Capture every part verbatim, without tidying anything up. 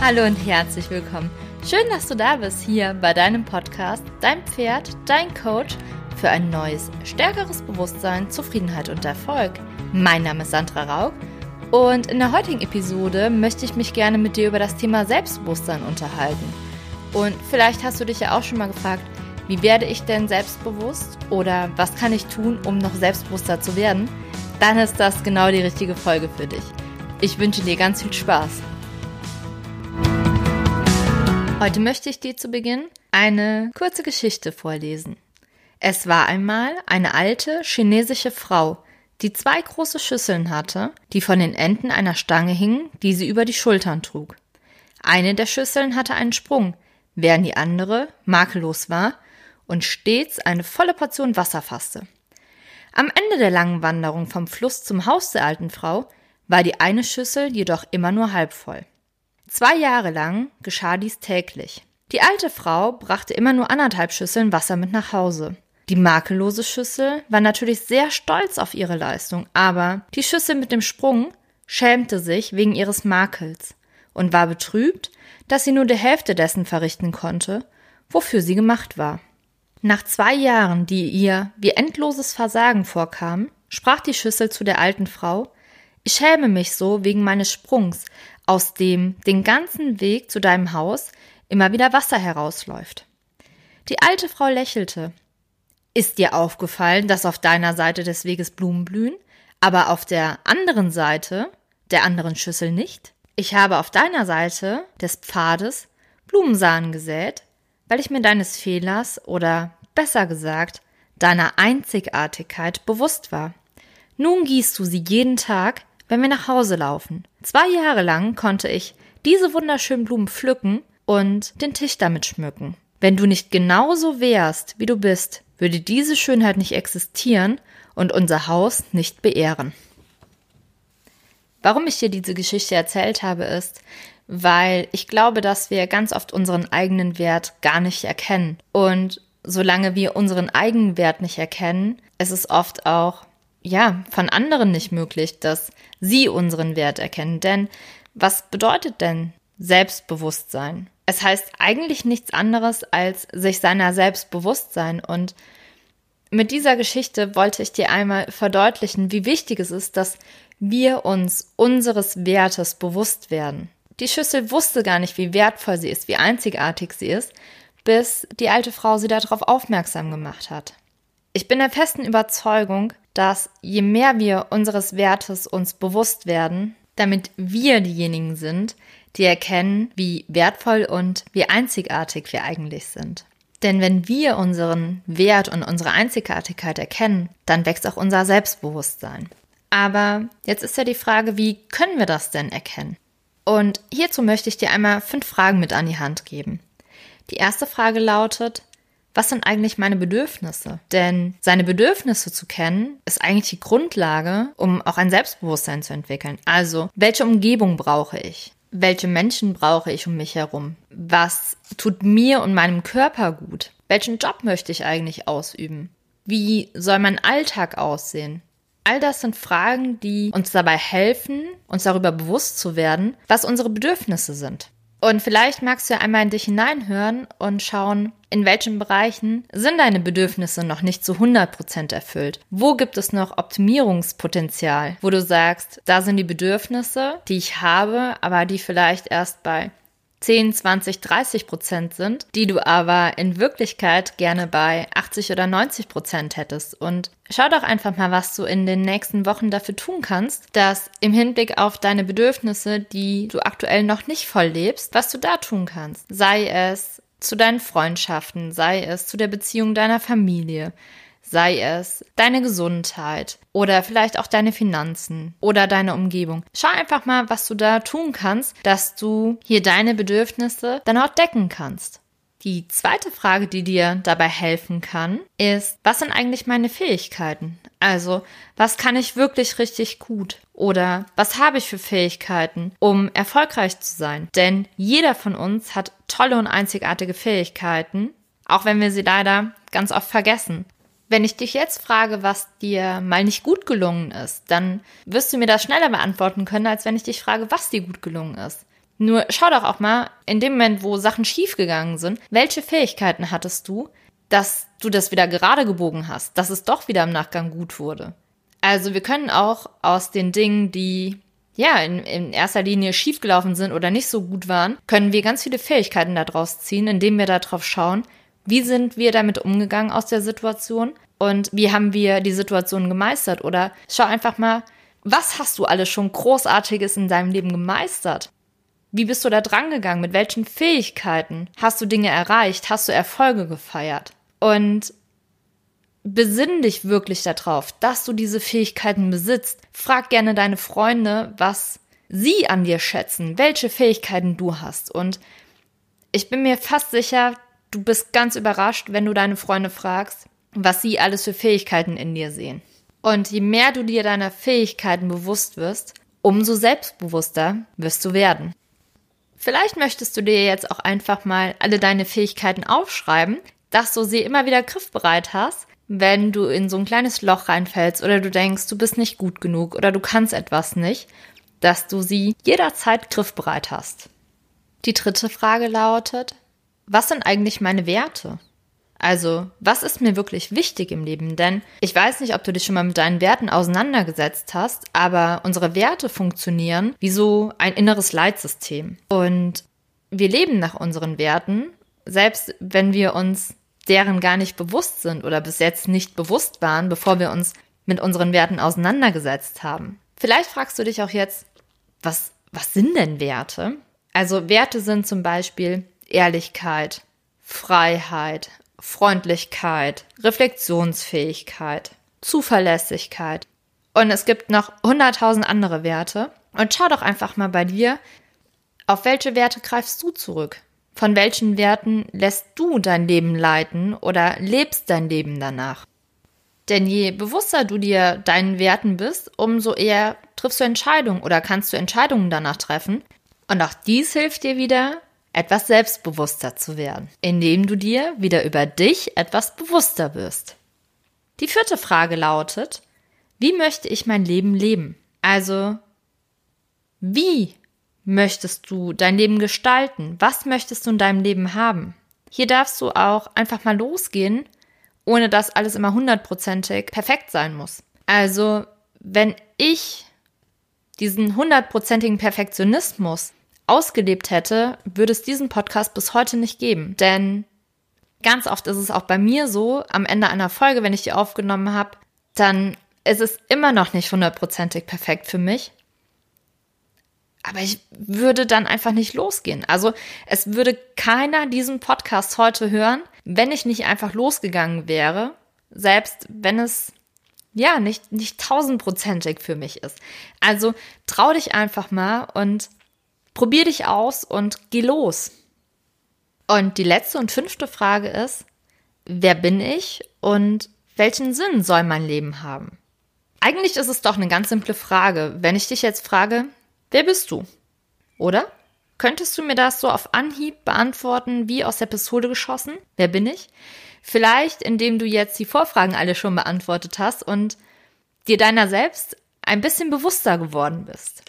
Hallo und herzlich willkommen. Schön, dass du da bist hier bei deinem Podcast, dein Pferd, dein Coach für ein neues, stärkeres Bewusstsein, Zufriedenheit und Erfolg. Mein Name ist Sandra Rauch und in der heutigen Episode möchte ich mich gerne mit dir über das Thema Selbstbewusstsein unterhalten. Und vielleicht hast du dich ja auch schon mal gefragt, wie werde ich denn selbstbewusst oder was kann ich tun, um noch selbstbewusster zu werden? Dann ist das genau die richtige Folge für dich. Ich wünsche dir ganz viel Spaß. Heute möchte ich dir zu Beginn eine kurze Geschichte vorlesen. Es war einmal eine alte chinesische Frau, die zwei große Schüsseln hatte, die von den Enden einer Stange hingen, die sie über die Schultern trug. Eine der Schüsseln hatte einen Sprung, während die andere makellos war und stets eine volle Portion Wasser fasste. Am Ende der langen Wanderung vom Fluss zum Haus der alten Frau war die eine Schüssel jedoch immer nur halb voll. Zwei Jahre lang geschah dies täglich. Die alte Frau brachte immer nur anderthalb Schüsseln Wasser mit nach Hause. Die makellose Schüssel war natürlich sehr stolz auf ihre Leistung, aber die Schüssel mit dem Sprung schämte sich wegen ihres Makels und war betrübt, dass sie nur die Hälfte dessen verrichten konnte, wofür sie gemacht war. Nach zwei Jahren, die ihr wie endloses Versagen vorkamen, sprach die Schüssel zu der alten Frau: »Ich schäme mich so wegen meines Sprungs, aus dem den ganzen Weg zu deinem Haus immer wieder Wasser herausläuft.« Die alte Frau lächelte. »Ist dir aufgefallen, dass auf deiner Seite des Weges Blumen blühen, aber auf der anderen Seite, der anderen Schüssel nicht? Ich habe auf deiner Seite des Pfades Blumensamen gesät, weil ich mir deines Fehlers oder besser gesagt deiner Einzigartigkeit bewusst war. Nun gießt du sie jeden Tag, wenn wir nach Hause laufen. Zwei Jahre lang konnte ich diese wunderschönen Blumen pflücken und den Tisch damit schmücken. Wenn du nicht genauso wärst, wie du bist, würde diese Schönheit nicht existieren und unser Haus nicht beehren.« Warum ich dir diese Geschichte erzählt habe, ist, weil ich glaube, dass wir ganz oft unseren eigenen Wert gar nicht erkennen. Und solange wir unseren eigenen Wert nicht erkennen, ist es oft auch ja, von anderen nicht möglich, dass sie unseren Wert erkennen. Denn was bedeutet denn Selbstbewusstsein? Es heißt eigentlich nichts anderes, als sich seiner selbst bewusst sein. Und mit dieser Geschichte wollte ich dir einmal verdeutlichen, wie wichtig es ist, dass wir uns unseres Wertes bewusst werden. Die Schüssel wusste gar nicht, wie wertvoll sie ist, wie einzigartig sie ist, bis die alte Frau sie darauf aufmerksam gemacht hat. Ich bin der festen Überzeugung, dass je mehr wir unseres Wertes uns bewusst werden, damit wir diejenigen sind, die erkennen, wie wertvoll und wie einzigartig wir eigentlich sind. Denn wenn wir unseren Wert und unsere Einzigartigkeit erkennen, dann wächst auch unser Selbstbewusstsein. Aber jetzt ist ja die Frage, wie können wir das denn erkennen? Und hierzu möchte ich dir einmal fünf Fragen mit an die Hand geben. Die erste Frage lautet: Was sind eigentlich meine Bedürfnisse? Denn seine Bedürfnisse zu kennen, ist eigentlich die Grundlage, um auch ein Selbstbewusstsein zu entwickeln. Also, welche Umgebung brauche ich? Welche Menschen brauche ich um mich herum? Was tut mir und meinem Körper gut? Welchen Job möchte ich eigentlich ausüben? Wie soll mein Alltag aussehen? All das sind Fragen, die uns dabei helfen, uns darüber bewusst zu werden, was unsere Bedürfnisse sind. Und vielleicht magst du ja einmal in dich hineinhören und schauen, in welchen Bereichen sind deine Bedürfnisse noch nicht zu hundert Prozent erfüllt? Wo gibt es noch Optimierungspotenzial, wo du sagst, da sind die Bedürfnisse, die ich habe, aber die vielleicht erst bei zehn, zwanzig, dreißig Prozent sind, die du aber in Wirklichkeit gerne bei achtzig oder neunzig Prozent hättest. Und schau doch einfach mal, was du in den nächsten Wochen dafür tun kannst, dass im Hinblick auf deine Bedürfnisse, die du aktuell noch nicht voll lebst, was du da tun kannst. Sei es zu deinen Freundschaften, sei es zu der Beziehung deiner Familie, sei es deine Gesundheit oder vielleicht auch deine Finanzen oder deine Umgebung. Schau einfach mal, was du da tun kannst, dass du hier deine Bedürfnisse dann auch decken kannst. Die zweite Frage, die dir dabei helfen kann, ist: Was sind eigentlich meine Fähigkeiten? Also, was kann ich wirklich richtig gut? Oder was habe ich für Fähigkeiten, um erfolgreich zu sein? Denn jeder von uns hat tolle und einzigartige Fähigkeiten, auch wenn wir sie leider ganz oft vergessen. Wenn ich dich jetzt frage, was dir mal nicht gut gelungen ist, dann wirst du mir das schneller beantworten können, als wenn ich dich frage, was dir gut gelungen ist. Nur schau doch auch mal, in dem Moment, wo Sachen schiefgegangen sind, welche Fähigkeiten hattest du, dass du das wieder gerade gebogen hast, dass es doch wieder im Nachgang gut wurde. Also wir können auch aus den Dingen, die ja in, in erster Linie schiefgelaufen sind oder nicht so gut waren, können wir ganz viele Fähigkeiten daraus ziehen, indem wir darauf schauen, wie sind wir damit umgegangen aus der Situation und wie haben wir die Situation gemeistert. Oder schau einfach mal, was hast du alles schon Großartiges in deinem Leben gemeistert? Wie bist du da dran gegangen? Mit welchen Fähigkeiten hast du Dinge erreicht? Hast du Erfolge gefeiert? Und besinn dich wirklich darauf, dass du diese Fähigkeiten besitzt. Frag gerne deine Freunde, was sie an dir schätzen, welche Fähigkeiten du hast. Und ich bin mir fast sicher, du bist ganz überrascht, wenn du deine Freunde fragst, was sie alles für Fähigkeiten in dir sehen. Und je mehr du dir deiner Fähigkeiten bewusst wirst, umso selbstbewusster wirst du werden. Vielleicht möchtest du dir jetzt auch einfach mal alle deine Fähigkeiten aufschreiben, dass du sie immer wieder griffbereit hast, wenn du in so ein kleines Loch reinfällst oder du denkst, du bist nicht gut genug oder du kannst etwas nicht, dass du sie jederzeit griffbereit hast. Die dritte Frage lautet, was sind eigentlich meine Werte? Also, was ist mir wirklich wichtig im Leben? Denn ich weiß nicht, ob du dich schon mal mit deinen Werten auseinandergesetzt hast, aber unsere Werte funktionieren wie so ein inneres Leitsystem. Und wir leben nach unseren Werten, selbst wenn wir uns deren gar nicht bewusst sind oder bis jetzt nicht bewusst waren, bevor wir uns mit unseren Werten auseinandergesetzt haben. Vielleicht fragst du dich auch jetzt, was, was sind denn Werte? Also Werte sind zum Beispiel Ehrlichkeit, Freiheit, Freundlichkeit, Reflexionsfähigkeit, Zuverlässigkeit. Und es gibt noch hunderttausend andere Werte. Und schau doch einfach mal bei dir, auf welche Werte greifst du zurück? Von welchen Werten lässt du dein Leben leiten oder lebst dein Leben danach? Denn je bewusster du dir deinen Werten bist, umso eher triffst du Entscheidungen oder kannst du Entscheidungen danach treffen. Und auch dies hilft dir wieder, etwas selbstbewusster zu werden, indem du dir wieder über dich etwas bewusster wirst. Die vierte Frage lautet, wie möchte ich mein Leben leben? Also, wie möchtest du dein Leben gestalten? Was möchtest du in deinem Leben haben? Hier darfst du auch einfach mal losgehen, ohne dass alles immer hundertprozentig perfekt sein muss. Also, wenn ich diesen hundertprozentigen Perfektionismus ausgelebt hätte, würde es diesen Podcast bis heute nicht geben. Denn ganz oft ist es auch bei mir so, am Ende einer Folge, wenn ich die aufgenommen habe, dann ist es immer noch nicht hundertprozentig perfekt für mich. Aber ich würde dann einfach nicht losgehen. Also es würde keiner diesen Podcast heute hören, wenn ich nicht einfach losgegangen wäre, selbst wenn es ja nicht, nicht tausendprozentig für mich ist. Also trau dich einfach mal und probier dich aus und geh los. Und die letzte und fünfte Frage ist, wer bin ich und welchen Sinn soll mein Leben haben? Eigentlich ist es doch eine ganz simple Frage, wenn ich dich jetzt frage, wer bist du? Oder? Könntest du mir das so auf Anhieb beantworten, wie aus der Pistole geschossen? Wer bin ich? Vielleicht, indem du jetzt die Vorfragen alle schon beantwortet hast und dir deiner selbst ein bisschen bewusster geworden bist.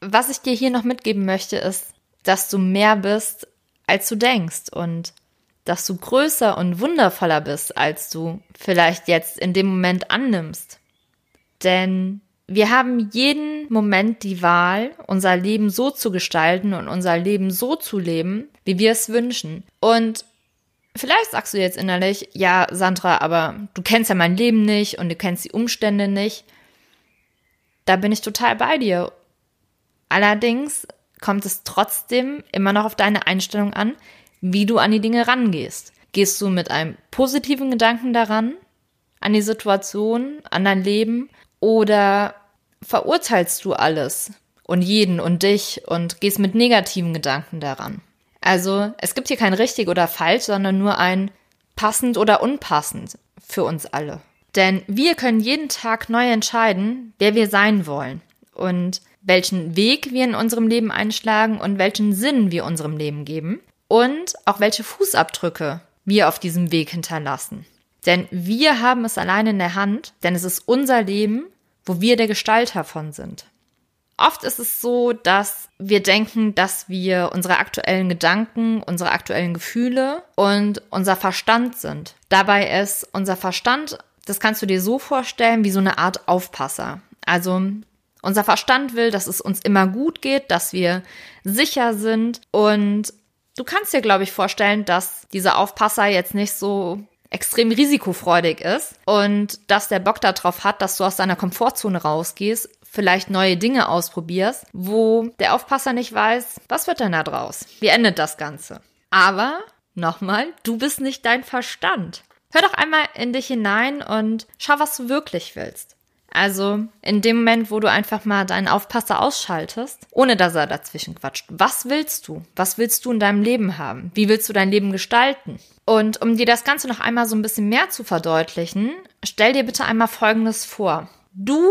Was ich dir hier noch mitgeben möchte, ist, dass du mehr bist, als du denkst und dass du größer und wundervoller bist, als du vielleicht jetzt in dem Moment annimmst. Denn wir haben jeden Moment die Wahl, unser Leben so zu gestalten und unser Leben so zu leben, wie wir es wünschen. Und vielleicht sagst du jetzt innerlich, ja, Sandra, aber du kennst ja mein Leben nicht und du kennst die Umstände nicht. Da bin ich total bei dir. Allerdings kommt es trotzdem immer noch auf deine Einstellung an, wie du an die Dinge rangehst. Gehst du mit einem positiven Gedanken daran, an die Situation, an dein Leben? Oder verurteilst du alles und jeden und dich und gehst mit negativen Gedanken daran? Also es gibt hier kein richtig oder falsch, sondern nur ein passend oder unpassend für uns alle. Denn wir können jeden Tag neu entscheiden, wer wir sein wollen und welchen Weg wir in unserem Leben einschlagen und welchen Sinn wir unserem Leben geben und auch welche Fußabdrücke wir auf diesem Weg hinterlassen. Denn wir haben es alleine in der Hand, denn es ist unser Leben, wo wir der Gestalter von sind. Oft ist es so, dass wir denken, dass wir unsere aktuellen Gedanken, unsere aktuellen Gefühle und unser Verstand sind. Dabei ist unser Verstand, das kannst du dir so vorstellen, wie so eine Art Aufpasser. Also unser Verstand will, dass es uns immer gut geht, dass wir sicher sind. Und du kannst dir, glaube ich, vorstellen, dass dieser Aufpasser jetzt nicht so extrem risikofreudig ist und dass der Bock darauf hat, dass du aus deiner Komfortzone rausgehst, vielleicht neue Dinge ausprobierst, wo der Aufpasser nicht weiß, was wird denn da draus? Wie endet das Ganze? Aber, nochmal, du bist nicht dein Verstand. Hör doch einmal in dich hinein und schau, was du wirklich willst. Also in dem Moment, wo du einfach mal deinen Aufpasser ausschaltest, ohne dass er dazwischen quatscht. Was willst du? Was willst du in deinem Leben haben? Wie willst du dein Leben gestalten? Und um dir das Ganze noch einmal so ein bisschen mehr zu verdeutlichen, stell dir bitte einmal Folgendes vor. Du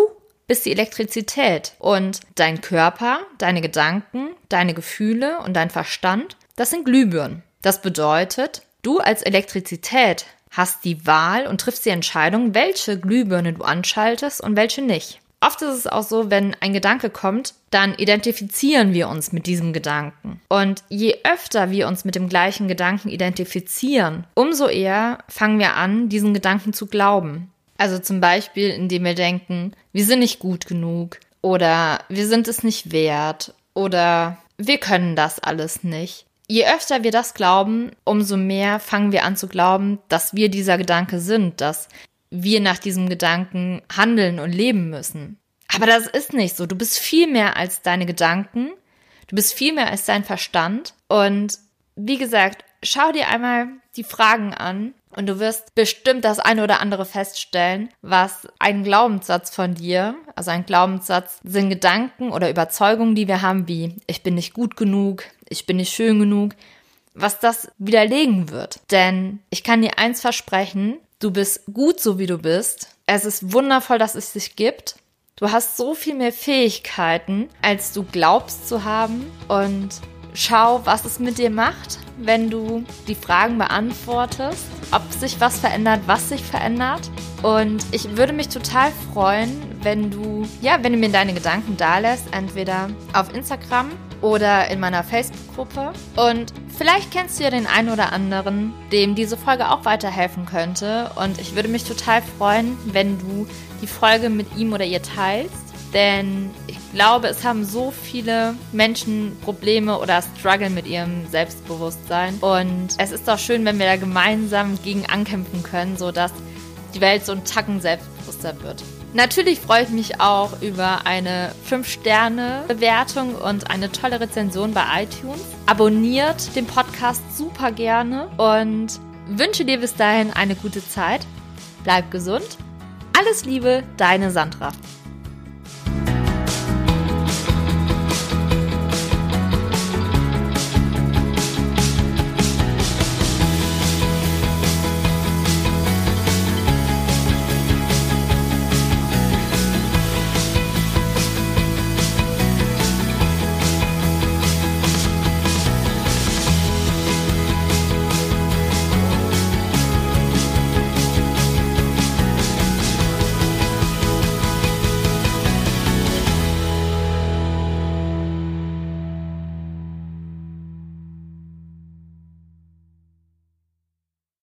bist die Elektrizität und dein Körper, deine Gedanken, deine Gefühle und dein Verstand, das sind Glühbirnen. Das bedeutet, du als Elektrizität hast die Wahl und triffst die Entscheidung, welche Glühbirne du anschaltest und welche nicht. Oft ist es auch so, wenn ein Gedanke kommt, dann identifizieren wir uns mit diesem Gedanken. Und je öfter wir uns mit dem gleichen Gedanken identifizieren, umso eher fangen wir an, diesen Gedanken zu glauben. Also zum Beispiel, indem wir denken, wir sind nicht gut genug oder wir sind es nicht wert oder wir können das alles nicht. Je öfter wir das glauben, umso mehr fangen wir an zu glauben, dass wir dieser Gedanke sind, dass wir nach diesem Gedanken handeln und leben müssen. Aber das ist nicht so. Du bist viel mehr als deine Gedanken, du bist viel mehr als dein Verstand. Und wie gesagt, schau dir einmal die Fragen an und du wirst bestimmt das eine oder andere feststellen, was ein Glaubenssatz von dir, also ein Glaubenssatz sind Gedanken oder Überzeugungen, die wir haben, wie ich bin nicht gut genug, ich bin nicht schön genug, was das widerlegen wird. Denn ich kann dir eins versprechen, du bist gut so wie du bist. Es ist wundervoll, dass es dich gibt. Du hast so viel mehr Fähigkeiten, als du glaubst zu haben. Und schau, was es mit dir macht, wenn du die Fragen beantwortest, ob sich was verändert, was sich verändert. Und ich würde mich total freuen, wenn du, ja, wenn du mir deine Gedanken dalässt, entweder auf Instagram oder in meiner Facebook-Gruppe. Und vielleicht kennst du ja den einen oder anderen, dem diese Folge auch weiterhelfen könnte. Und ich würde mich total freuen, wenn du die Folge mit ihm oder ihr teilst. Denn ich glaube, es haben so viele Menschen Probleme oder Struggle mit ihrem Selbstbewusstsein. Und es ist doch schön, wenn wir da gemeinsam gegen ankämpfen können, sodass die Welt so einen Tacken selbstbewusster wird. Natürlich freue ich mich auch über eine fünf Sterne Bewertung und eine tolle Rezension bei iTunes. Abonniert den Podcast super gerne und wünsche dir bis dahin eine gute Zeit. Bleib gesund. Alles Liebe, deine Sandra.